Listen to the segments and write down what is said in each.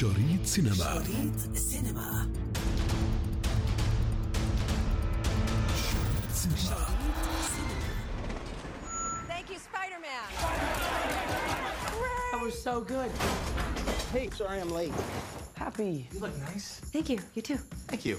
شريط سينما. شريط سينما. Thank you, Spider-Man. That was so good. Hey, sorry I'm late. Happy. You look nice. Thank you. You too. Thank you.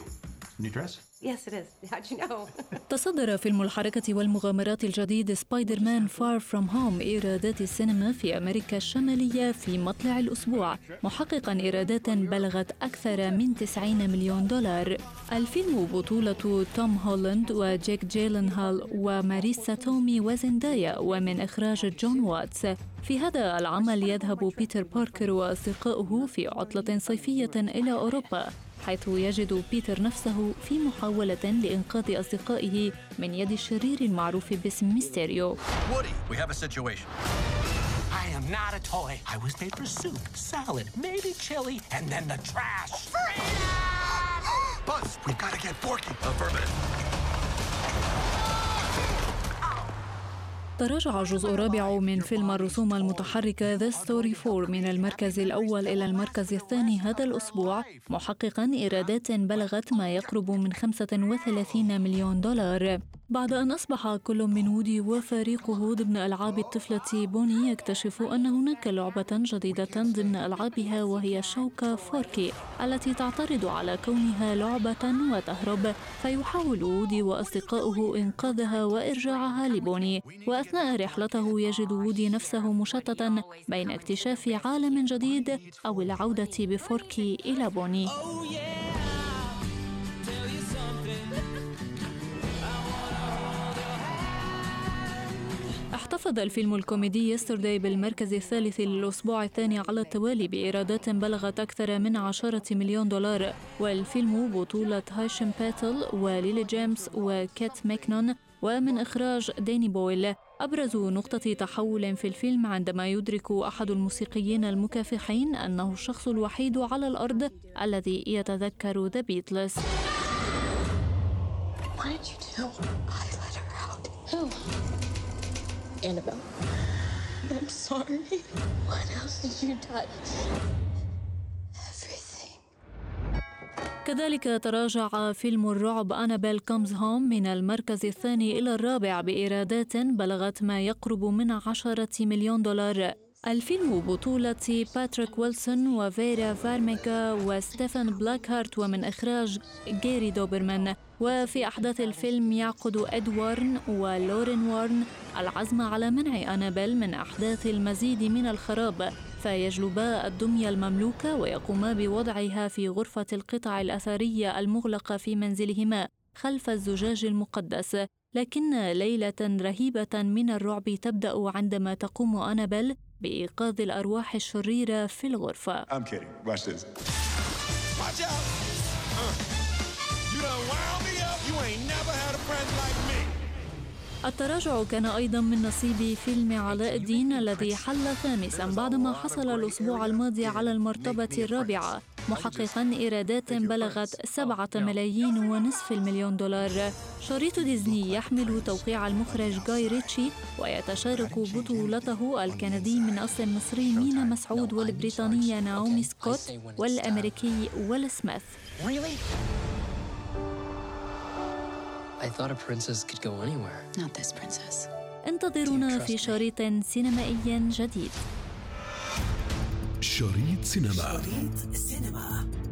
New dress? Yes, it is. How'd you know? تصدر فيلم الحركة والمغامرات الجديد سبايدر مان فار فروم هوم إيرادات السينما في أمريكا الشمالية في مطلع الأسبوع، محققاً إيرادات بلغت أكثر من 90 مليون دولار. الفيلم بطولة توم هولاند وجيك جيلنهال وماريسا تومي وزندايا، ومن إخراج جون واتس. في هذا العمل يذهب بيتر باركر وأصدقائه في عطلة صيفية إلى أوروبا، حيث يجد بيتر نفسه في محاولة لإنقاذ أصدقائه من يد الشرير المعروف باسم ميستيريو. تراجع الجزء الرابع من فيلم الرسوم المتحركة The Story 4 من المركز الأول إلى المركز الثاني هذا الأسبوع، محققاً إيرادات بلغت ما يقرب من 35 مليون دولار، بعد أن أصبح كل من وودي وفريقه ضمن ألعاب الطفلة بوني يكتشف أن هناك لعبة جديدة ضمن ألعابها، وهي شوكة فوركي التي تعترض على كونها لعبة وتهرب، فيحاول وودي وأصدقائه إنقاذها وإرجاعها لبوني. وأثناء رحلته يجد وودي نفسه مشتتاً بين اكتشاف عالم جديد أو العودة بفوركي إلى بوني. احتفظ الفيلم الكوميدي Yesterday بالمركز الثالث للأسبوع الثاني على التوالي بإيرادات بلغت أكثر من 10 مليون دولار، والفيلم بطولة هاشم باتل وليلي جيمس وكات ماكنون، ومن إخراج داني بويل. أبرز نقطة تحول في الفيلم عندما يدرك أحد الموسيقيين المكافحين أنه الشخص الوحيد على الأرض الذي يتذكر The Beatles. Annabelle, I'm sorry. What else did you touch? Everything. كذلك تراجع فيلم الرعب أنابيل كومز هوم من المركز الثاني إلى الرابع بإيرادات بلغت ما يقرب من 10 مليون دولار. الفيلم بطولة باتريك ويلسون وفيرا فارميكا وستيفن بلاكهارت، ومن إخراج جاري دوبرمان. وفي أحداث الفيلم يعقد إد وارن ولورين وارن العزم على منع أنابيل من أحداث المزيد من الخراب، فيجلبا الدمية المملوكة ويقوما بوضعها في غرفة القطع الأثرية المغلقة في منزلهما خلف الزجاج المقدس. لكن ليلة رهيبة من الرعب تبدأ عندما تقوم أنابيل بإيقاظ الأرواح الشريرة في الغرفة. التراجع كان أيضاً من نصيب فيلم علاء الدين الذي حل خامساً بعدما حصل الأسبوع الماضي على المرتبة الرابعة، محققاً إيرادات بلغت 7.5 مليون دولار. شريط ديزني يحمل توقيع المخرج جاي ريتشي، ويتشارك بطولته الكندي من أصل مصري مينا مسعود، والبريطانية ناومي سكوت، والأمريكي ويل سميث. I thought a princess could go anywhere. Not this princess. انتظرونا في شريط سينمائي جديد. شريط سينما.